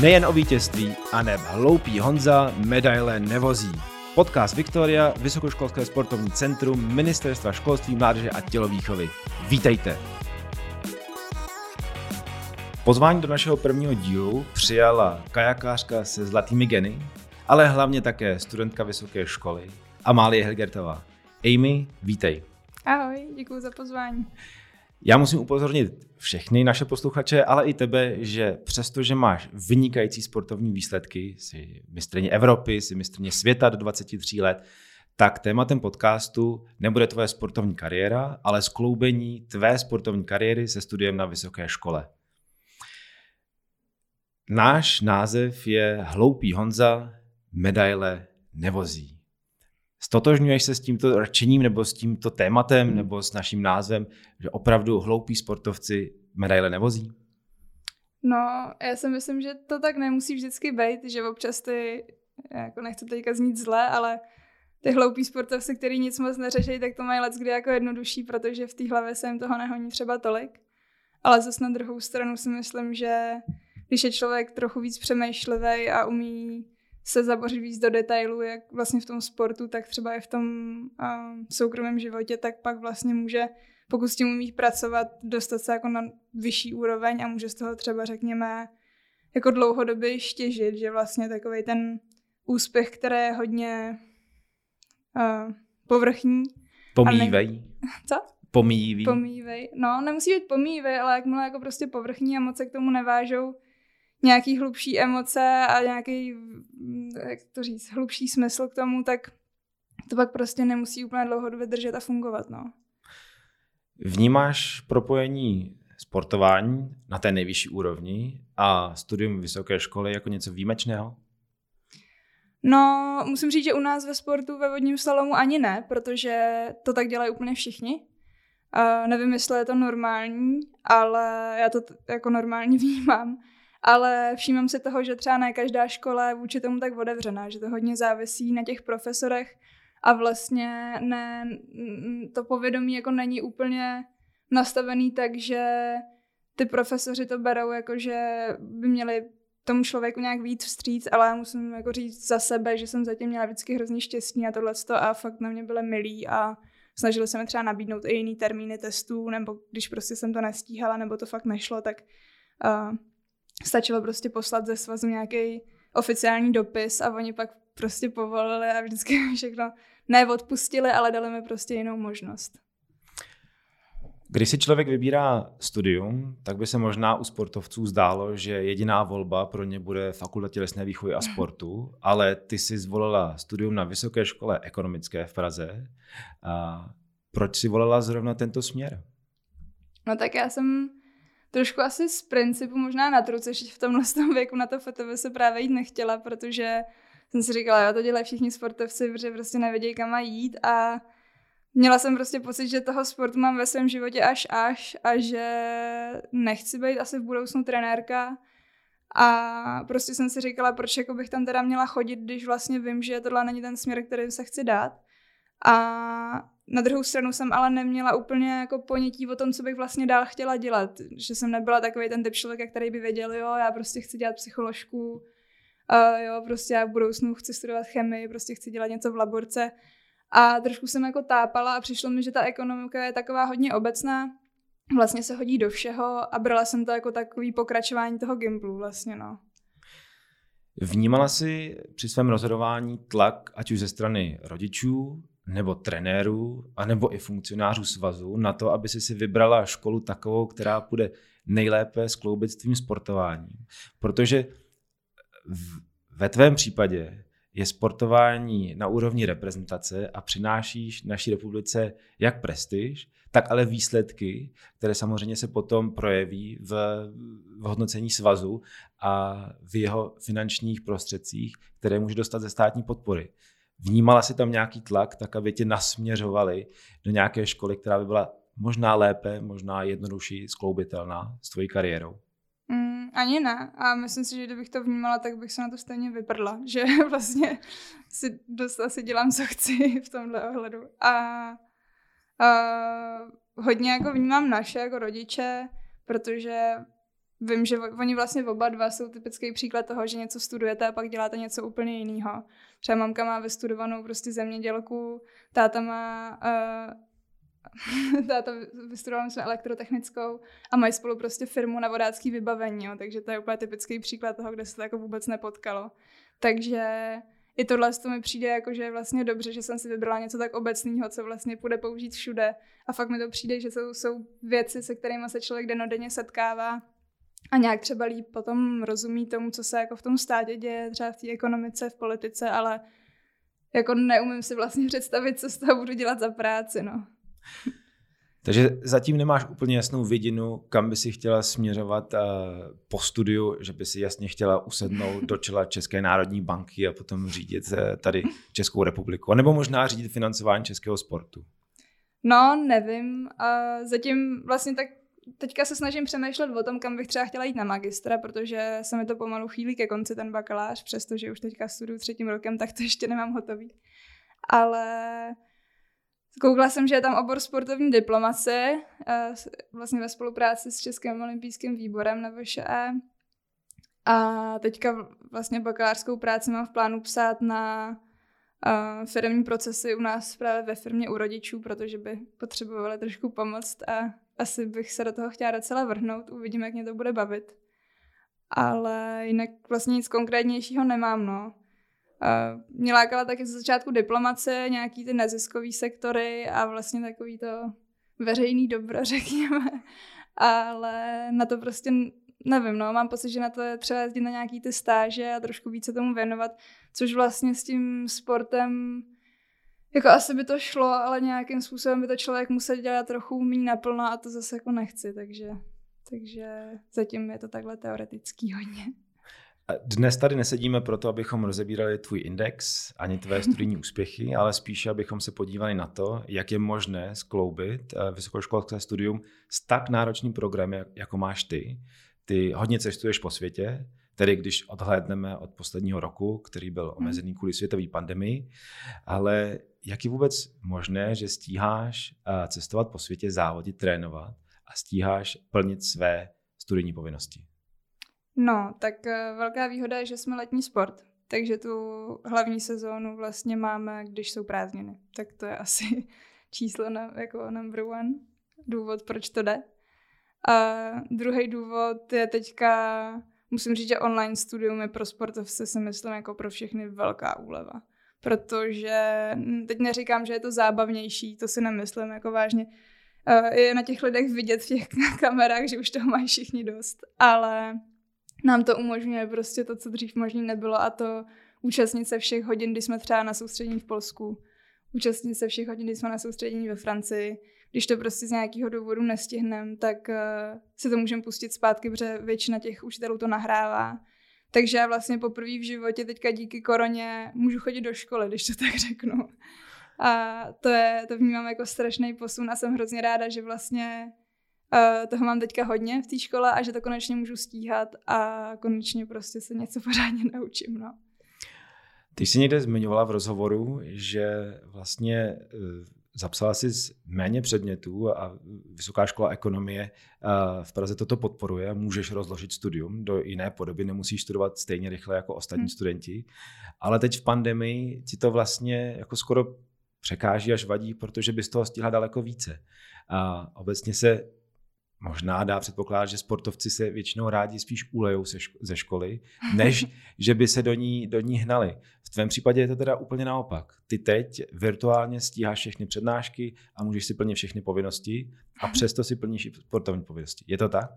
Nejen o vítězství, aneb hloupý Honza medaile nevozí. Podcast Victoria, Vysokoškolské sportovní centrum Ministerstva školství, mládeže a tělovýchovy. Vítejte! Pozvání do našeho prvního dílu přijala kajakářka se zlatými geny, ale hlavně také studentka vysoké školy Amálie Helgertová. Amy, vítej. Ahoj, děkuji za pozvání. Já musím upozornit všechny naše posluchače, ale i tebe, že přestože máš vynikající sportovní výsledky, jsi mistryně Evropy, jsi mistryně světa do 23 let, tak tématem podcastu nebude tvoje sportovní kariéra, ale skloubení tvé sportovní kariéry se studiem na vysoké škole. Náš název je Hloupý Honza medaile nevozí. Stotožňuješ se s tímto rčením nebo s tímto tématem nebo s naším názvem, že opravdu hloupí sportovci medaile nevozí? No, já si myslím, že to tak nemusí vždycky být, že občas ty, jako nechci teďka znít zle, ale ty hloupí sportovci, který nic moc neřeší, tak to mají leckdy jako jednodušší, protože v té hlavě se jim toho nehoní třeba tolik. Ale zase na druhou stranu si myslím, že když je člověk trochu víc přemýšlivý a umí se zabořit víc do detailů, jak vlastně v tom sportu, tak třeba i v tom soukromém životě, tak pak vlastně může, pokud s tím umí pracovat, dostat se jako na vyšší úroveň a může z toho třeba, řekněme, jako dlouhodobě těžit, že vlastně takovej ten úspěch, který je hodně povrchní. Pomývej. Co? Pomývej. No, nemusí být pomývej, ale jakmile jako prostě povrchní a moc se k tomu nevážou nějaký hlubší emoce a nějaký, jak to říct, hlubší smysl k tomu, tak to pak prostě nemusí úplně dlouhodobě držet a fungovat, no. Vnímáš propojení sportování na té nejvyšší úrovni a studium vysoké školy jako něco výjimečného? No, musím říct, že u nás ve sportu ve vodním slalomu ani ne, protože to tak dělají úplně všichni. Nevím, jestli je to normální, ale já to jako normální vnímám. Ale všímám si toho, že třeba ne každá škola je vůči tomu tak otevřená, že to hodně závisí na těch profesorech a vlastně ne, to povědomí jako není úplně nastavený tak, že ty profesoři to berou jako, že by měli tomu člověku nějak víc vstříc, ale já musím jako říct za sebe, že jsem zatím měla vždycky hrozný štěstí na tohleto a fakt na mě byli milí a snažili se mi třeba nabídnout i jiný termíny testů, nebo když prostě jsem to nestíhala, nebo to fakt nešlo, tak stačilo prostě poslat ze svazu nějaký oficiální dopis a oni pak prostě povolili a vždycky všechno neodpustili, ale dali mi prostě jinou možnost. Když si člověk vybírá studium, tak by se možná u sportovců zdálo, že jediná volba pro ně bude Fakulta tělesné výchovy a sportu, ale ty jsi zvolila studium na Vysoké škole ekonomické v Praze. A proč jsi volila zrovna tento směr? No tak já jsem trošku asi z principu možná na truce, že v tomhle věku na to FTV se právě jít nechtěla, protože jsem si říkala, jo, to dělají všichni sportovci, protože prostě nevědějí, kam mají jít a měla jsem prostě pocit, že toho sportu mám ve svém životě až a že nechci být asi v budoucnu trenérka a prostě jsem si říkala, proč jako bych tam teda měla chodit, když vlastně vím, že tohle není ten směr, kterým se chci dát. A na druhou stranu jsem ale neměla úplně jako ponětí o tom, co bych vlastně dál chtěla dělat. Že jsem nebyla takový ten typ člověka, který by věděl, jo, já prostě chci dělat psycholožku, jo, prostě já v budoucnu chci studovat chemii, prostě chci dělat něco v laborce. A trošku jsem jako tápala a přišlo mi, že ta ekonomika je taková hodně obecná, vlastně se hodí do všeho a brala jsem to jako takový pokračování toho gymplu vlastně, no. Vnímala jsi při svém rozhodování tlak, ať už ze strany rodičů, nebo trenérů, anebo i funkcionářů svazu na to, aby si vybrala školu takovou, která bude nejlépe skloubit s tvým sportováním. Protože ve tvém případě je sportování na úrovni reprezentace a přinášíš naší republice jak prestiž, tak ale výsledky, které samozřejmě se potom projeví v hodnocení svazu a v jeho finančních prostředcích, které může dostat ze státní podpory. Vnímala jsi tam nějaký tlak, tak aby tě nasměřovali do nějaké školy, která by byla možná lépe, možná jednodušší, skloubitelná s tvojí kariérou? Ani ne. A myslím si, že kdybych to vnímala, tak bych se na to stejně vyprdla. Že vlastně si dost asi dělám, co chci v tomhle ohledu. A hodně jako vnímám naše jako rodiče, protože vím, že oni vlastně oba dva jsou typický příklad toho, že něco studujete a pak děláte něco úplně jiného. Třeba mamka má vystudovanou prostě zemědělku, táta vystudoval jsme elektrotechnickou a mají spolu prostě firmu na vodácký vybavení, jo, takže to je úplně typický příklad toho, kde se to jako vůbec nepotkalo. Takže i tohle z toho mi přijde jako, že je vlastně dobře, že jsem si vybrala něco tak obecného, co vlastně půjde použít všude. A fakt mi to přijde, že jsou věci, se kterými se člověk dennodenně setkává a nějak třeba líp potom rozumí tomu, co se jako v tom státě děje, třeba v té ekonomice, v politice, ale jako neumím si vlastně představit, co z toho budu dělat za práci, no. Takže zatím nemáš úplně jasnou vidinu, kam by si chtěla směřovat po studiu, že by si jasně chtěla usednout do čela České národní banky a potom řídit tady Českou republiku, nebo možná řídit financování českého sportu? No, nevím. Zatím vlastně tak teďka se snažím přemýšlet o tom, kam bych třeba chtěla jít na magistra, protože se mi to pomalu chýlí ke konci ten bakalář, přestože už teďka studuju 3. rokem, tak to ještě nemám hotový. Ale... Koukla jsem, že je tam obor sportovní diplomacie, vlastně ve spolupráci s Českým olympijským výborem na VŠE. A teďka vlastně bakalářskou práci mám v plánu psát na firemní procesy u nás právě ve firmě u rodičů, protože by potřebovali trošku pomoct a asi bych se do toho chtěla docela vrhnout, uvidím, jak mě to bude bavit. Ale jinak vlastně nic konkrétnějšího nemám, no. Mě lákala taky ze začátku diplomace, nějaký ty neziskový sektory a vlastně takový to veřejný dobro, řekněme. Ale na to prostě nevím, no, mám pocit, že na to je třeba jezdit na nějaký ty stáže a trošku více tomu věnovat, což vlastně s tím sportem jako asi by to šlo, ale nějakým způsobem by to člověk musel dělat trochu méně naplno a to zase jako nechci, takže zatím je to takhle teoretický hodně. Dnes tady nesedíme proto, abychom rozebírali tvůj index, ani tvé studijní úspěchy, ale spíše, abychom se podívali na to, jak je možné skloubit vysokoškolské studium s tak náročným programem, jako máš ty. Ty hodně cestuješ po světě, tedy když odhlédneme od posledního roku, který byl omezený kvůli světové pandemii, ale jak je vůbec možné, že stíháš cestovat po světě, závodit, trénovat a stíháš plnit své studijní povinnosti? No, tak velká výhoda je, že jsme letní sport, takže tu hlavní sezónu vlastně máme, když jsou prázdniny. Tak to je asi číslo jako number one, důvod, proč to jde. A druhý důvod je teďka, musím říct, že online studium je pro sportovce, si myslím, jako pro všechny velká úleva. Protože, teď neříkám, že je to zábavnější, to si nemyslím jako vážně. Je na těch lidech vidět v těch kamerách, že už toho mají všichni dost, ale... Nám to umožňuje prostě to, co dřív možný nebylo, a to účastnit se všech hodin, kdy jsme třeba na soustředění v Polsku, účastnit se všech hodin, kdy jsme na soustředění ve Francii. Když to prostě z nějakého důvodu nestihneme, tak se to můžeme pustit zpátky, protože většina těch učitelů to nahrává. Takže já vlastně poprvé v životě teďka díky koroně můžu chodit do školy, když to tak řeknu. A to vnímám jako strašný posun a jsem hrozně ráda, že vlastně... toho mám teďka hodně v té škole a že to konečně můžu stíhat a konečně prostě se něco pořádně naučím. No. Ty jsi někde zmiňovala v rozhovoru, že vlastně zapsala jsi méně předmětů a Vysoká škola ekonomie v Praze toto podporuje. Můžeš rozložit studium do jiné podoby, nemusíš studovat stejně rychle jako ostatní studenti. Ale teď v pandemii ti to vlastně jako skoro překáží až vadí, protože bys toho stihla daleko více. A obecně se možná dá předpokládat, že sportovci se většinou rádi spíš ulejou ze školy, než že by se do ní hnali. V tvém případě je to teda úplně naopak. Ty teď virtuálně stíháš všechny přednášky a můžeš si plnit všechny povinnosti a přesto si plníš i sportovní povinnosti. Je to tak?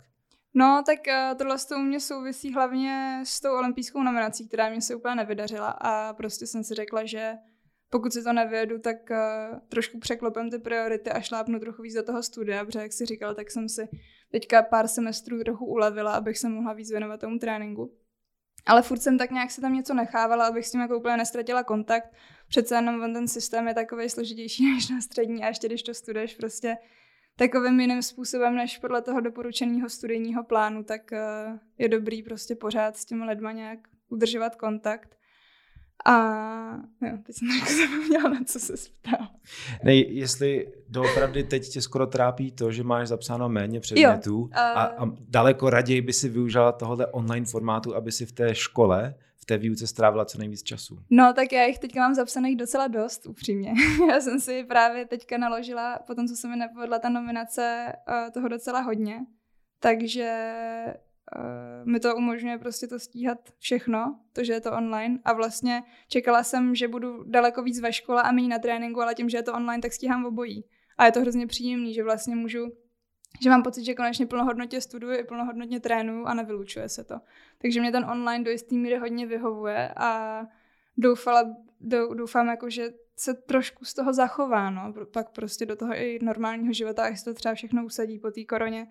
No, tak tohle s tou mě souvisí hlavně s tou olympijskou nominací, která mě se úplně nevydařila a prostě jsem si řekla, že pokud si to nevědu, tak trošku překlopím ty priority a šlápnu trochu víc do toho studia, protože jak jsi říkala, tak jsem si teďka pár semestrů trochu ulevila, abych se mohla víc věnovat tomu tréninku. Ale furt jsem tak nějak se tam něco nechávala, abych s tím jako úplně nestratila kontakt. Přece jenom ten systém je takovej složitější než na střední a ještě když to studuješ prostě takovým jiným způsobem než podle toho doporučeného studijního plánu, tak je dobrý prostě pořád s těmi lidma nějak udržovat kontakt. A jo, teď jsem zapomněla, na co se ptala. Ne, jestli doopravdy teď tě skoro trápí to, že máš zapsáno méně předmětů a daleko raději by si využila tohohle online formátu, aby si v té škole, v té výuce strávila co nejvíc času. No tak já jich teďka mám zapsaných docela dost, upřímně. Já jsem si právě teďka naložila, potom co se mi nepovedla ta nominace, toho docela hodně. Takže mi to umožňuje prostě to stíhat všechno, to, že je to online. A vlastně čekala jsem, že budu daleko víc ve škole a méně na tréninku, ale tím, že je to online, tak stíhám obojí. A je to hrozně příjemný, že vlastně můžu, že mám pocit, že konečně plnohodnotně studuju i plnohodnotně trénuju a nevylučuje se to. Takže mě ten online do jistý míry hodně vyhovuje a doufám, jako, že se trošku z toho zachová, no. Pak prostě do toho i normálního života, až se to třeba všechno usadí po té koroně,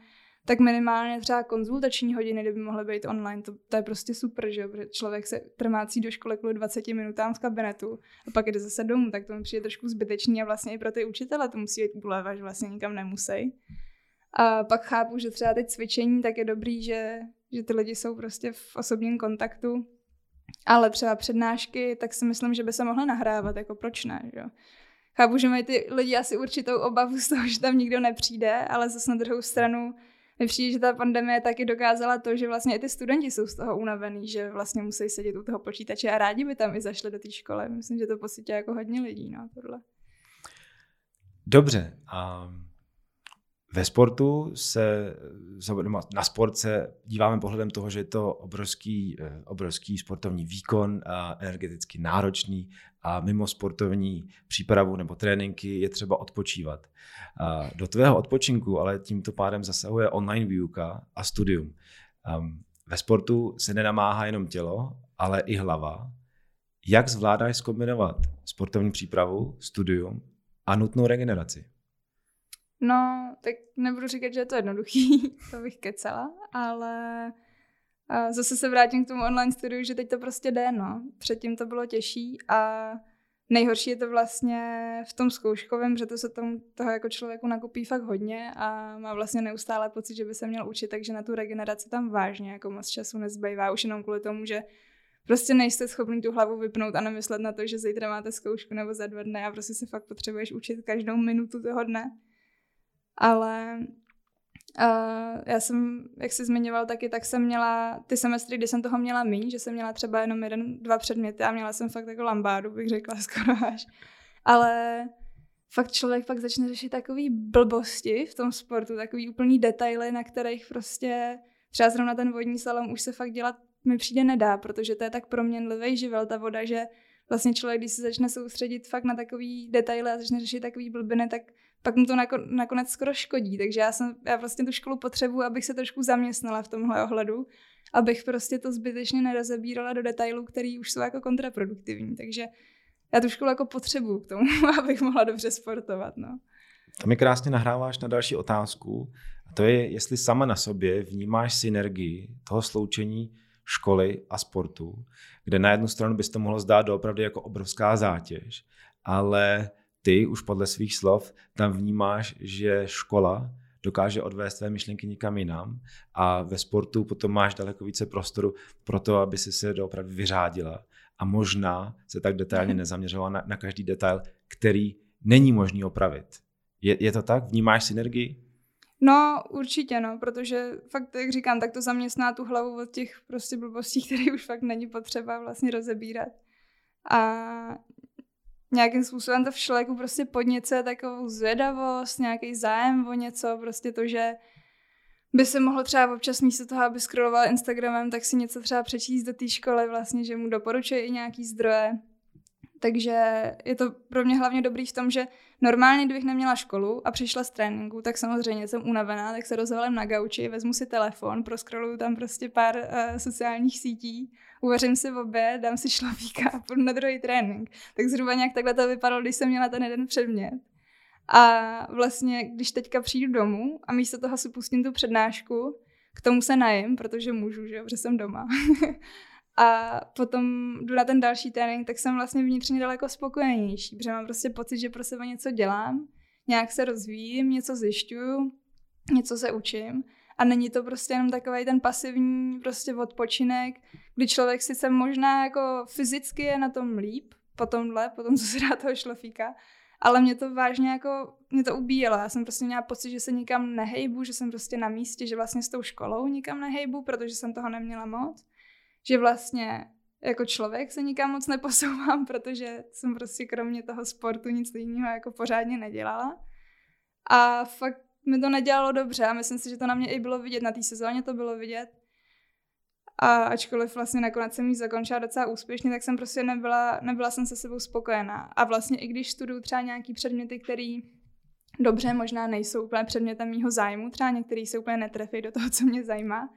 tak minimálně třeba konzultační hodiny, kdyby mohly být online, to je prostě super, že jo, protože člověk se trmácí do školy kvůli 20 minutám z kabinetu a pak jde zase domů, tak to mi přijde trošku zbytečný a vlastně i pro ty učitele to musí být uleva, že vlastně nikam nemusí. A pak chápu, že třeba teď cvičení, tak je dobrý, že ty lidi jsou prostě v osobním kontaktu, ale třeba přednášky, tak si myslím, že by se mohly nahrávat, jako proč ne, že jo. Chápu, že mají ty lidi asi určitou obavu z toho, že tam nikdo nepřijde, ale zase na druhou stranu mi přijde, že ta pandemie taky dokázala to, že vlastně i ty studenti jsou z toho unavený, že vlastně musí sedět u toho počítače a rádi by tam i zašli do té školy. Myslím, že to pocítí jako hodně lidí, no, tohle. Dobře. A ve sportu na sport se díváme pohledem toho, že je to obrovský sportovní výkon, energeticky náročný a mimo sportovní přípravu nebo tréninky je třeba odpočívat. Do tvého odpočinku ale tímto pádem zasahuje online výuka a studium. Ve sportu se nenamáhá jenom tělo, ale i hlava. Jak zvládáš zkombinovat sportovní přípravu, studium a nutnou regeneraci? No, tak nebudu říkat, že je to jednoduchý, to bych kecala, ale zase se vrátím k tomu online studiu, že teď to prostě jde, no. Předtím to bylo těžší a nejhorší je to vlastně v tom zkouškovém, že to se toho jako člověku nakupí fakt hodně a má vlastně neustále pocit, že by se měl učit, takže na tu regeneraci tam vážně jako moc času nezbývá, už jenom kvůli tomu, že prostě nejste schopný tu hlavu vypnout a nemyslet na to, že zítra máte zkoušku nebo za 2 dny a prostě se fakt potřebuješ učit každou minutu toho dne. Ale já jsem, jak jsi zmiňoval taky, tak jsem měla ty semestry, kdy jsem toho měla míň, že jsem měla třeba jenom 1-2 předměty a měla jsem fakt jako lambádu, bych řekla skoro až. Ale fakt člověk pak začne řešit takový blbosti v tom sportu, takový úplný detaily, na kterých prostě třeba zrovna ten vodní slalom už se fakt dělat mi přijde nedá, protože to je tak proměnlivý živel ta voda, že vlastně člověk, když se začne soustředit fakt na takový detaily a začne řešit takový blbiny, tak pak mu to nakonec skoro škodí. Takže já vlastně tu školu potřebuji, abych se trošku zaměstnala v tomhle ohledu, abych prostě to zbytečně nerozebírala do detailů, který už jsou jako kontraproduktivní. Takže já tu školu jako potřebuji k tomu, abych mohla dobře sportovat. No. To mi krásně nahráváš na další otázku. A to je, jestli sama na sobě vnímáš synergii toho sloučení školy a sportu, kde na jednu stranu bys to mohlo zdát doopravdy jako obrovská zátěž, ale ty už podle svých slov tam vnímáš, že škola dokáže odvést své myšlenky nikam jinam a ve sportu potom máš daleko více prostoru pro to, aby si se doopravdy vyřádila a možná se tak detailně nezaměřovala na každý detail, který není možný opravit. Je to tak? Vnímáš synergii? No určitě, no, protože fakt, jak říkám, tak to zaměstná tu hlavu od těch prostě blbostí, které už fakt není potřeba vlastně rozebírat. A nějakým způsobem to v člověku prostě podněcuje takovou zvědavost, nějaký zájem o něco, prostě to, že by se mohlo třeba občas místo toho, aby scrolloval Instagramem, tak si něco třeba přečíst do té školy vlastně, že mu doporučuje i nějaký zdroje. Takže je to pro mě hlavně dobrý v tom, že normálně, kdybych neměla školu a přišla z tréninku, tak samozřejmě jsem unavená, tak se rozvalím na gauči, vezmu si telefon, proskroluju tam prostě pár sociálních sítí, uvařím si oběd, dám si šlofíka a půjdu na druhý trénink. Tak zhruba nějak takhle to vypadalo, když jsem měla ten jeden předmět. A vlastně, když teďka přijdu domů a místo toho si pustím tu přednášku, k tomu se najím, protože můžu, že jo, protože jsem doma. A potom jdu na ten další trénink, tak jsem vlastně vnitřně daleko spokojenější, protože mám prostě pocit, že pro sebe něco dělám, nějak se rozvíjím, něco zjišťuju, něco se učím a není to prostě jenom takovej ten pasivní prostě odpočinek, kdy člověk sice možná jako fyzicky je na tom líp po tomhle, po tom, co se dá toho šlofíka, ale mě to vážně jako, mě to ubíjelo. Já jsem prostě měla pocit, že se nikam nehejbu, že jsem prostě na místě, že vlastně s tou školou nikam nehejbu, protože jsem toho neměla moc. Že vlastně jako člověk se nikam moc neposouvám, protože jsem prostě kromě toho sportu nic jiného jako pořádně nedělala. A fakt mi to nedělalo dobře a myslím si, že to na mě i bylo vidět, na té sezóně to bylo vidět. A ačkoliv vlastně nakonec jsem ji zakončila docela úspěšně, tak jsem prostě nebyla jsem se sebou spokojená. A vlastně i když studuju třeba nějaký předměty, které dobře možná nejsou úplně předmětem mýho zájmu, třeba některý se úplně netrefí do toho, co mě zajímá,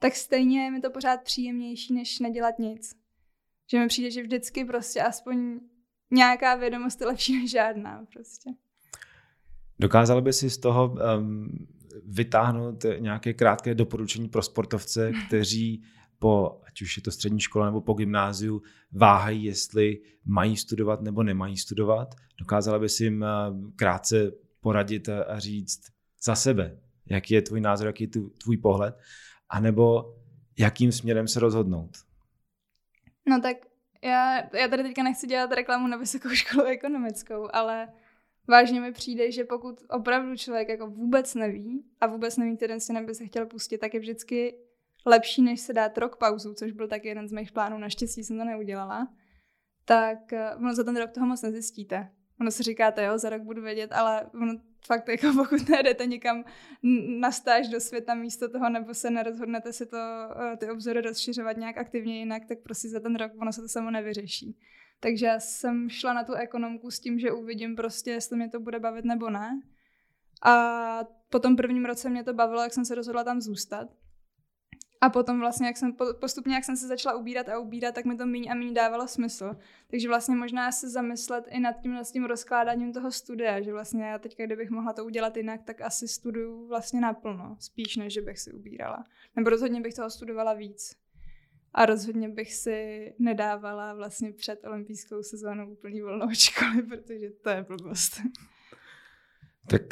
tak stejně je mi to pořád příjemnější, než nedělat nic. Že mi přijde, že vždycky prostě aspoň nějaká vědomost je lepší než žádná prostě. Dokázala by si z toho vytáhnout nějaké krátké doporučení pro sportovce, kteří po, ať už je to střední škola nebo po gymnáziu, váhají, jestli mají studovat nebo nemají studovat? Dokázala by si jim krátce poradit a říct za sebe, jaký je tvůj názor, jaký je tvůj pohled, anebo jakým směrem se rozhodnout? No tak já tady teďka nechci dělat reklamu na Vysokou školu ekonomickou, ale vážně mi přijde, že pokud opravdu člověk jako vůbec neví a vůbec neví, který směr by se chtěl pustit, tak je vždycky lepší, než se dát rok pauzu, což byl taky jeden z mých plánů, naštěstí jsem to neudělala, tak ono za ten rok toho moc nezjistíte. Ono si říkáte, jo, za rok budu vědět, ale ono fakt jako pokud nejdete někam na stáž do světa místo toho, nebo se nerozhodnete si to, ty obzory rozšiřovat nějak aktivně jinak, tak prostě za ten rok ono se to samo nevyřeší. Takže já jsem šla na tu ekonomku s tím, že uvidím prostě, jestli mě to bude bavit nebo ne. A po tom prvním roce mě to bavilo, jak jsem se rozhodla tam zůstat. A potom vlastně, jak jsem se začala ubírat, tak mi to míň a míň dávalo smysl. Takže vlastně možná se zamyslet i nad tím rozkládáním toho studia, že vlastně já teďka, kdybych mohla to udělat jinak, tak asi studuju vlastně naplno, spíš než že bych si ubírala. Nebo rozhodně bych toho studovala víc. A rozhodně bych si nedávala vlastně před olympijskou sezónou úplný volno od školy, protože to je blbost. Tak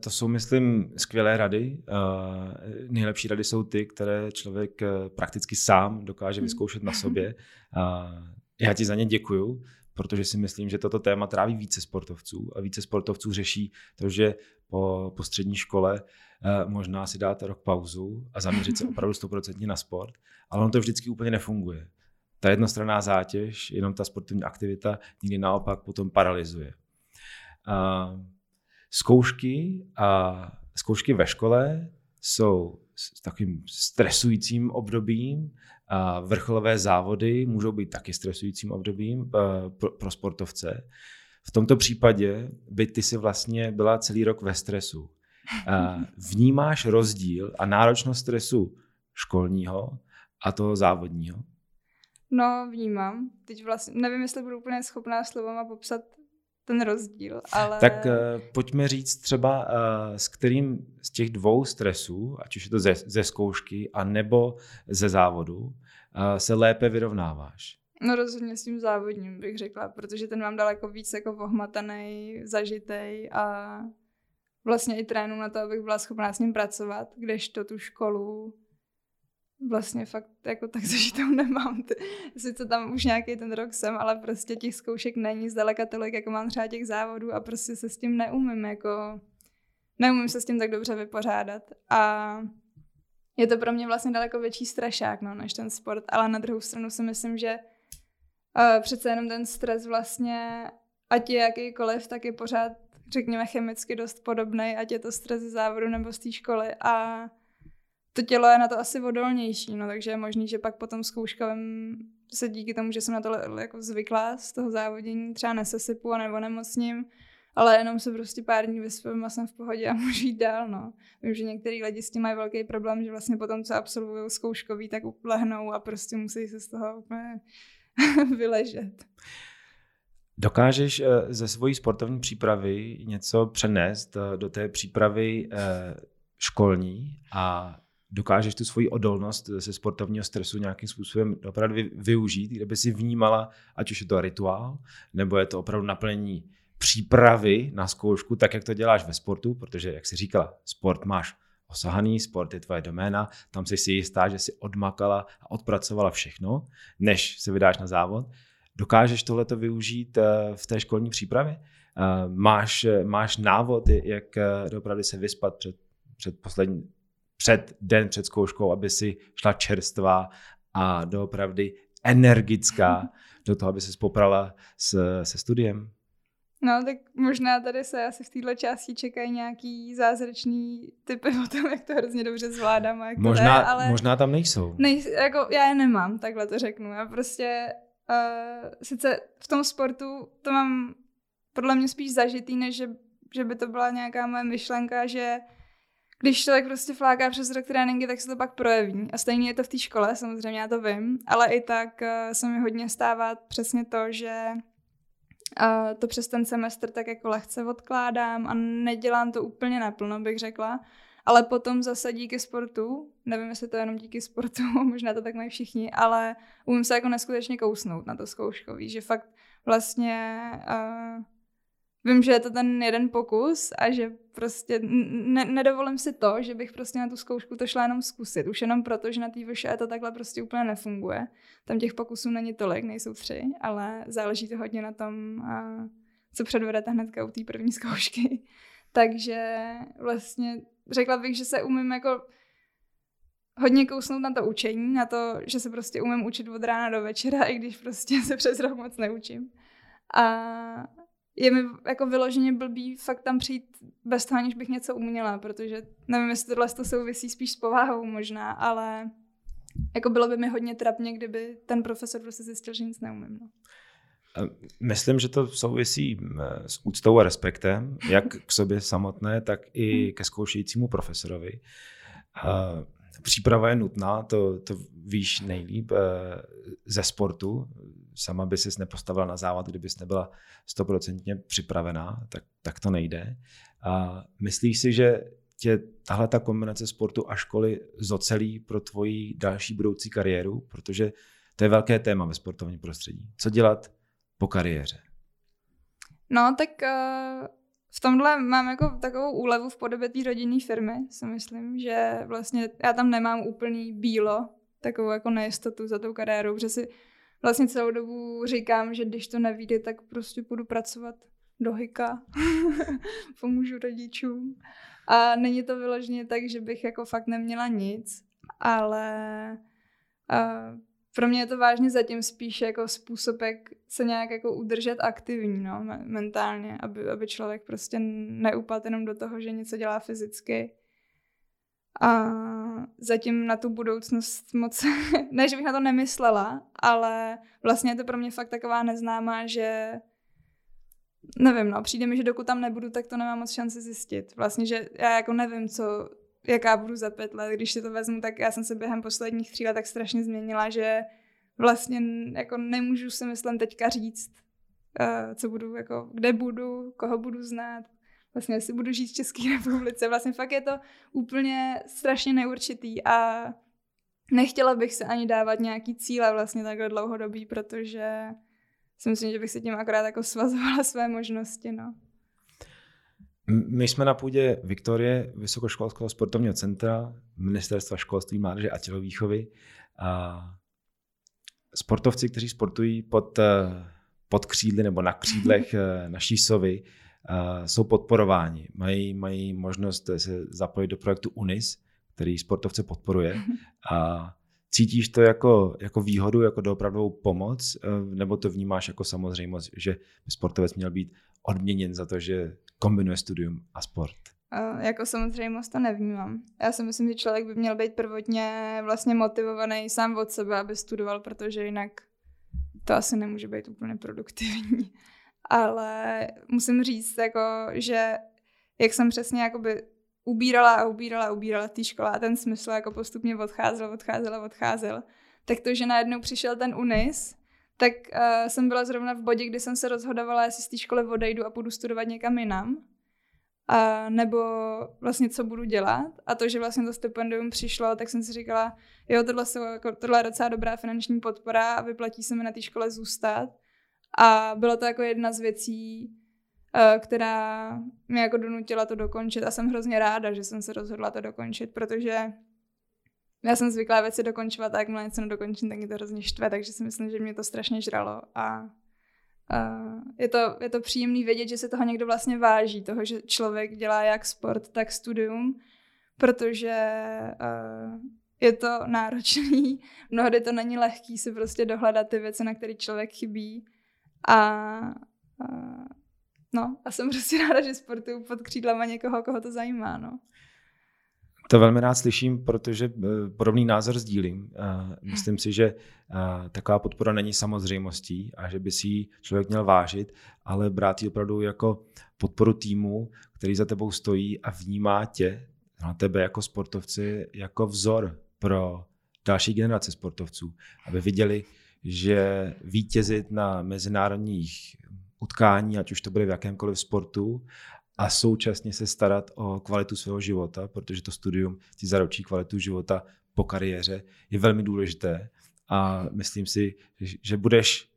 to jsou, myslím, skvělé rady. Nejlepší rady jsou ty, které člověk prakticky sám dokáže vyzkoušet na sobě. Já ti za ně děkuju, protože si myslím, že toto téma tráví více sportovců a více sportovců řeší to, že po střední škole možná si dát rok pauzu a zaměřit se opravdu 100% na sport, ale ono to vždycky úplně nefunguje. Ta jednostranná zátěž, jenom ta sportovní aktivita, nikdy naopak potom paralyzuje. Zkoušky ve škole jsou s takovým stresujícím obdobím, a vrcholové závody můžou být taky stresujícím obdobím pro sportovce. V tomto případě by ty si vlastně byla celý rok ve stresu. Vnímáš rozdíl a náročnost stresu školního a toho závodního? No, vnímám. Teď vlastně nevím, jestli budu úplně schopná slovama popsat ten rozdíl, ale... Tak pojďme říct třeba, s kterým z těch dvou stresů, ať už je to ze zkoušky a nebo ze závodu, se lépe vyrovnáváš? No rozhodně s tím závodním bych řekla, protože ten mám daleko víc jako vohmatanej, zažitej a vlastně i trénu na to, abych byla schopná s ním pracovat, kdežto tu školu vlastně fakt jako tak zažitou nemám. Sice tam už nějaký ten rok jsem, ale prostě těch zkoušek není zdaleka tolik, jako mám třeba těch závodů a prostě se s tím neumím se s tím tak dobře vypořádat. A je to pro mě vlastně daleko větší strašák, no, než ten sport, ale na druhou stranu si myslím, že přece jenom ten stres vlastně, ať je jakýkoliv, tak je pořád, řekněme, chemicky dost podobnej, ať je to stres z závodu nebo z té školy a to tělo je na to asi odolnější, no, takže je možný, že pak po tom zkouškovém se díky tomu, že jsem na to jako zvyklá z toho závodění, třeba nesesypu a nebo nemocním, ale jenom se prostě pár dní vyspím a jsem v pohodě a můžu jít dál, no. Vím, že některý lidi s tím mají velký problém, že vlastně potom, co absolvují zkouškový, tak uplehnou a prostě musí se z toho úplně vyležet. Dokážeš ze svojí sportovní přípravy něco přenést do té přípravy školní a dokážeš tu svoji odolnost ze sportovního stresu nějakým způsobem opravdu využít, kde by si vnímala, ať už je to rituál, nebo je to opravdu naplnění přípravy na zkoušku, tak jak to děláš ve sportu, protože, jak jsi říkala, sport máš osahaný, sport je tvoje doména, tam jsi si jistá, že jsi odmakala a odpracovala všechno, než se vydáš na závod. Dokážeš tohleto využít v té školní přípravě? Máš návod, jak opravdu se vyspat před den před zkouškou, aby si šla čerstvá a doopravdy energická do toho, aby se poprala se studiem? No, tak možná tady se asi v této části čekají nějaký zázračný typy o tom, jak to hrozně dobře zvládám. A jak možná, to je, ale možná tam nejsou. Jako já je nemám, takhle to řeknu. Já prostě sice v tom sportu to mám podle mě spíš zažitý, než že by to byla nějaká moje myšlenka, že když člověk prostě fláká přes rok tréninky, tak se to pak projeví. A stejně je to v té škole, samozřejmě já to vím, ale i tak se mi hodně stává přesně to, že to přes ten semestr tak jako lehce odkládám a nedělám to úplně naplno, bych řekla. Ale potom zase díky sportu, nevím, jestli to je jenom díky sportu, možná to tak mají všichni, ale umím se jako neskutečně kousnout na to zkouškový, že fakt vlastně vím, že je to ten jeden pokus a že prostě nedovolím si to, že bych prostě na tu zkoušku to šla jenom zkusit. Už jenom proto, že na té vyšší to takhle prostě úplně nefunguje. Tam těch pokusů není tolik, nejsou 3, ale záleží to hodně na tom, co předvedete hnedka u té první zkoušky. Takže vlastně řekla bych, že se umím jako hodně kousnout na to učení, na to, že se prostě umím učit od rána do večera, i když prostě se přes rok moc neučím. A je mi jako vyloženě blbý fakt tam přijít bez toho, aniž bych něco uměla, protože nevím, jestli tohle to souvisí spíš s povahou možná, ale jako bylo by mi hodně trapně, kdyby ten profesor prostě zjistil, že nic neumím. No. Myslím, že to souvisí s úctou a respektem, jak k sobě samotné, tak i ke zkoušejícímu profesorovi. Příprava je nutná, to víš nejlíp ze sportu. Sama by ses nepostavila na závod, kdybys nebyla 100% připravená, tak to nejde. A myslíš si, že tě tahle ta kombinace sportu a školy zocelí pro tvoji další budoucí kariéru? Protože to je velké téma ve sportovním prostředí. Co dělat po kariéře? No, tak v tomhle mám jako takovou úlevu v podobě té rodinné firmy, si myslím, že vlastně já tam nemám úplný bílo, takovou jako nejistotu za tou kariérou, protože si vlastně celou dobu říkám, že když to nevyjde, tak prostě půjdu pracovat do hyka, pomůžu rodičům. A není to vyloženě tak, že bych jako fakt neměla nic, ale pro mě je to vážně zatím spíš jako způsob, jak se nějak jako udržet aktivní, no, mentálně, aby člověk prostě neupadl jenom do toho, že něco dělá fyzicky. A zatím na tu budoucnost moc, ne, že bych na to nemyslela, ale vlastně je to pro mě fakt taková neznámá, že nevím, no, přijde mi, že dokud tam nebudu, tak to nemám moc šanci zjistit. Vlastně, že já jako nevím, jaká budu za 5 let, když si to vezmu, tak já jsem se během posledních 3 let tak strašně změnila, že vlastně jako nemůžu si myslím teďka říct, co budu, jako kde budu, koho budu znát, vlastně jestli budu žít v České republice. Vlastně fakt je to úplně strašně neurčitý a nechtěla bych se ani dávat nějaký cíle vlastně takhle dlouhodobý, protože si myslím, že bych se tím akorát jako svazovala své možnosti, no. My jsme na půdě Victorie, Vysokoškolského sportovního centra, Ministerstva školství, mládeže a tělovýchovy. Sportovci, kteří sportují pod křídly nebo na křídlech naší sovy, jsou podporováni. Mají možnost se zapojit do projektu UNIS, který sportovce podporuje. Cítíš to jako výhodu, jako doopravdovou pomoc, nebo to vnímáš jako samozřejmost, že sportovec měl být odměněn za to, že kombinuje studium a sport? Jako samozřejmost to nevnímám. Já si myslím, že člověk by měl být prvotně vlastně motivovaný sám od sebe, aby studoval, protože jinak to asi nemůže být úplně produktivní. Ale musím říct, jako, že jak jsem přesně jakoby ubírala té škole a ten smysl jako postupně odcházel, tak to, že najednou přišel ten UNIS, tak jsem byla zrovna v bodě, kdy jsem se rozhodovala, jestli z té školy odejdu a půjdu studovat někam jinam, nebo vlastně co budu dělat. A to, že vlastně to stipendium přišlo, tak jsem si říkala, jo, tohle je docela dobrá finanční podpora a vyplatí se mi na té škole zůstat. A bylo to jako jedna z věcí, která mě jako donutila to dokončit a jsem hrozně ráda, že jsem se rozhodla to dokončit, protože já jsem zvyklá věci dokončovat a jakmile něco nedokončím, tak mě to hrozně štve, takže si myslím, že mě to strašně žralo a Je to příjemný vědět, že se toho někdo vlastně váží, toho, že člověk dělá jak sport, tak studium, protože je to náročný, mnohdy to není lehký si prostě dohledat ty věci, na které člověk chybí a jsem prostě ráda, že sportuju pod křídlama někoho, koho to zajímá, no. To velmi rád slyším, protože podobný názor sdílím. Myslím si, že taková podpora není samozřejmostí a že by si ji člověk měl vážit, ale brát ji opravdu jako podporu týmu, který za tebou stojí a vnímá tě, na tebe jako sportovci, jako vzor pro další generace sportovců, aby viděli, že vítězit na mezinárodních utkání, ať už to bude v jakémkoliv sportu, a současně se starat o kvalitu svého života, protože to studium ti zaručí kvalitu života po kariéře, je velmi důležité. A myslím si, že budeš,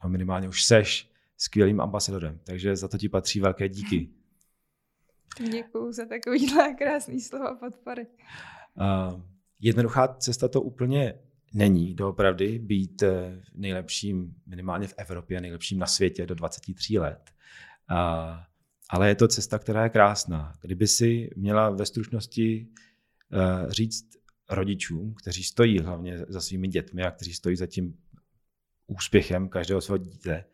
a minimálně už seš, skvělým ambasadorem. Takže za to ti patří velké díky. Děkuju za takovýhle krásný slova podpory. Jednoduchá cesta to úplně není, doopravdy, být nejlepším minimálně v Evropě a nejlepším na světě do 23 let. Ale je to cesta, která je krásná. Kdyby si měla ve stručnosti říct rodičům, kteří stojí hlavně za svými dětmi a kteří stojí za tím úspěchem každého svého dítěte,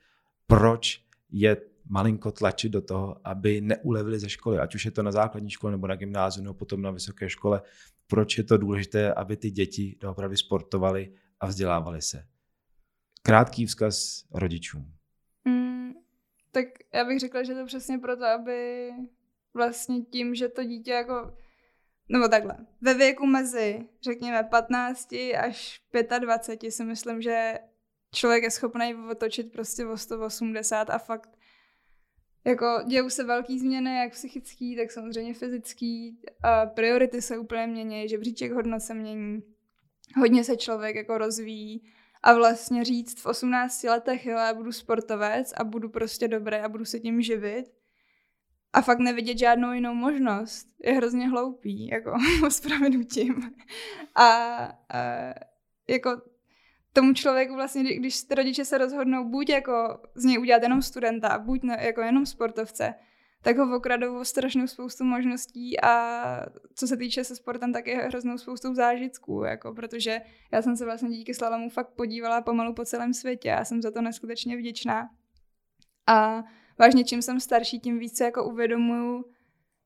proč je malinko tlačit do toho, aby neulevili ze školy, ať už je to na základní škole nebo na gymnáziu nebo potom na vysoké škole, proč je to důležité, aby ty děti doopravdy sportovaly a vzdělávaly se. Krátký vzkaz rodičům. Tak já bych řekla, že to přesně proto, aby vlastně tím, že to dítě ve věku mezi, řekněme, 15 až 25 si myslím, že člověk je schopný otočit prostě o 180 a fakt dějou se velký změny, jak psychický, tak samozřejmě fyzický, a priority se úplně mění, žebříček hodnot se mění, hodně se člověk rozvíjí. A vlastně říct v 18 letech, jo, já budu sportovec a budu prostě dobrý a budu se tím živit. A fakt nevidět žádnou jinou možnost je hrozně hloupý, s prominutím. A tomu člověku vlastně, když ty rodiče se rozhodnou buď z něj udělat jenom studenta, buď jenom sportovce, tak ho okradou o strašnou spoustu možností a co se týče se sportem, tak je hroznou spoustu zážitků, protože já jsem se vlastně díky slalomu fakt podívala pomalu po celém světě a jsem za to neskutečně vděčná. A vážně, čím jsem starší, tím více uvědomuju,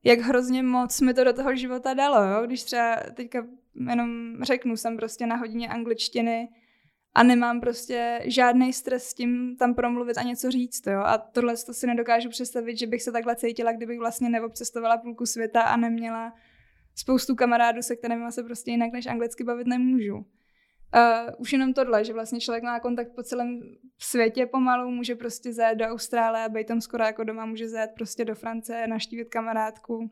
jak hrozně moc mi to do toho života dalo, jo? Když třeba teďka jenom řeknu, jsem prostě na hodině angličtiny a nemám prostě žádný stres s tím tam promluvit a něco říct. Jo? A tohle to si nedokážu představit, že bych se takhle cítila, kdybych vlastně neobcestovala půlku světa a neměla spoustu kamarádů, se kterými se prostě jinak než anglicky bavit nemůžu. Už jenom tohle, že vlastně člověk má kontakt po celém světě pomalu, může prostě zajet do Austrálie a být tam skoro doma, může zajet prostě do Francie, naštívit kamarádku,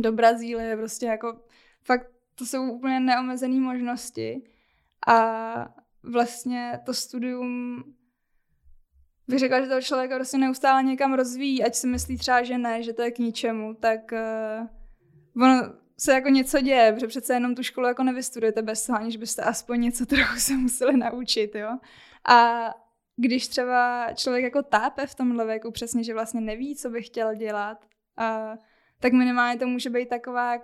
do Brazílie, prostě fakt to jsou úplně neomezené možnosti. A vlastně to studium, bych řekla, že toho člověka prostě neustále někam rozvíjí, ať si myslí třeba, že ne, že to je k ničemu, tak ono se něco děje, protože přece jenom tu školu nevystudujete bez toho, aniž byste aspoň něco trochu se museli naučit, jo. A když třeba člověk tápe v tomhle věku přesně, že vlastně neví, co by chtěl dělat, tak minimálně to může být taková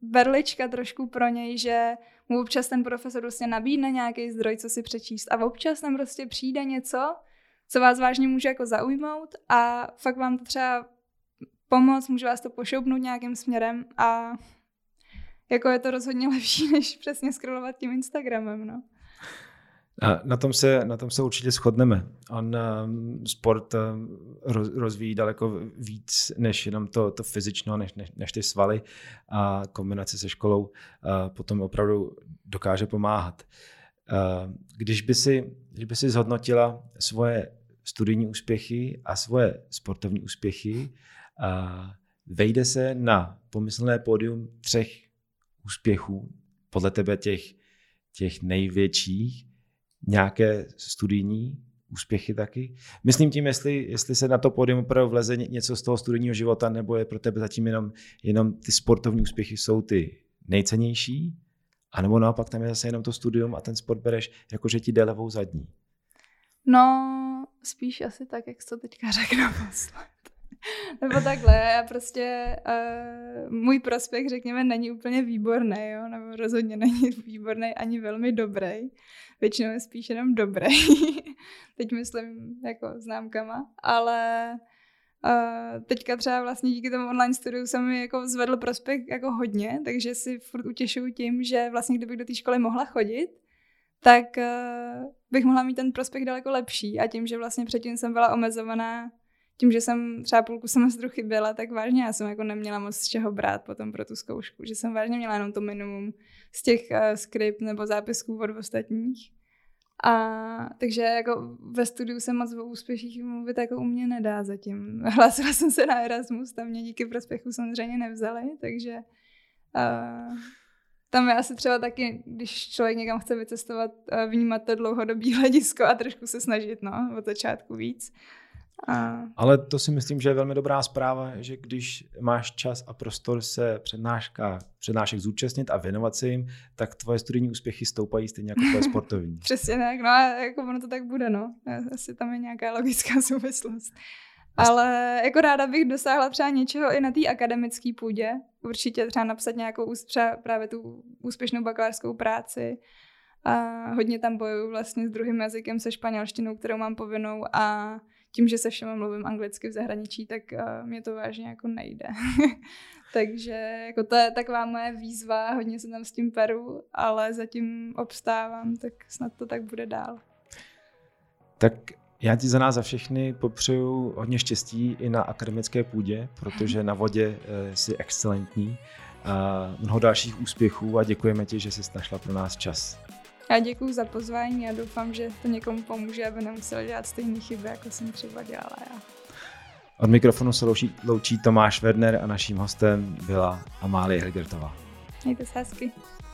berlička trošku pro něj, že mu občas ten profesor prostě nabídne nějaký zdroj, co si přečíst a občas tam prostě přijde něco, co vás vážně může zaujmout a fakt vám to třeba pomoct, může vás to pošoupnout nějakým směrem a je to rozhodně lepší, než přesně scrollovat tím Instagramem, no. Na tom se určitě shodneme. Sport rozvíjí daleko víc než jenom to fyzično, než ty svaly a kombinace se školou potom opravdu dokáže pomáhat. Když by si zhodnotila svoje studijní úspěchy a svoje sportovní úspěchy, vejde se na pomyslné pódium 3 úspěchů, podle tebe těch největších, nějaké studijní úspěchy taky? Myslím tím, jestli se na to pódium opravdu vleze něco z toho studijního života, nebo je pro tebe zatím jenom ty sportovní úspěchy jsou ty nejcennější, anebo naopak tam je zase jenom to studium a ten sport bereš, jakože ti jde levou zadní. No, Spíš asi tak, jak to teďka řeknu posled. Nebo takhle, já prostě můj prospekt, řekněme, není úplně výborný, jo? Nebo rozhodně není výborný ani velmi dobrý. Většinou je spíš jenom dobrý. Teď myslím jako známkama, ale teďka třeba vlastně díky tomu online studiu se mi jako zvedl prospekt jako hodně, takže si furt utěšuju tím, že vlastně kdybych do té školy mohla chodit, tak bych mohla mít ten prospekt daleko lepší a tím, že vlastně předtím jsem byla omezovaná tím, že jsem třeba půlku semestru chyběla, tak vážně já jsem jako neměla moc z čeho brát potom pro tu zkoušku, že jsem vážně měla jenom to minimum z těch skript nebo zápisků od ostatních. A takže jako ve studiu se moc o úspěších mluvit jako u mě nedá zatím. Hlásila jsem se na Erasmus, tam mě díky prospěchu samozřejmě nevzali, takže tam je asi třeba taky, když člověk někam chce vycestovat, vnímat to dlouhodobý hledisko a trošku se snažit, no, od začátku víc. Ale to si myslím, že je velmi dobrá zpráva, že když máš čas a prostor se přednášek zúčastnit a věnovat se jim, tak tvoje studijní úspěchy stoupají stejně jako tvoje sportovní. Přesně tak, no a jako ono to tak bude, no. Asi tam je nějaká logická souvislost. Ale jako ráda bych dosáhla třeba něčeho i na té akademické půdě. Určitě třeba napsat nějakou právě tu úspěšnou bakalářskou práci. A hodně tam bojuju vlastně s druhým jazykem, se španělštinou, kterou mám povinnou, a tím, že se všema mluvím anglicky v zahraničí, tak mě to vážně jako nejde. Takže jako to je taková moje výzva, hodně se tam s tím peru, ale zatím obstávám, tak snad to tak bude dál. Tak já ti za nás za všechny popřeju hodně štěstí i na akademické půdě, protože na vodě jsi excelentní. A mnoho dalších úspěchů a děkujeme ti, že jsi našla pro nás čas. Já děkuju za pozvání a doufám, že to někomu pomůže, aby nemusela dělat stejné chyby, jako jsem třeba dělala já. Od mikrofonu se loučí Tomáš Werner a naším hostem byla Amálie Helgertová. Mějte se hezky.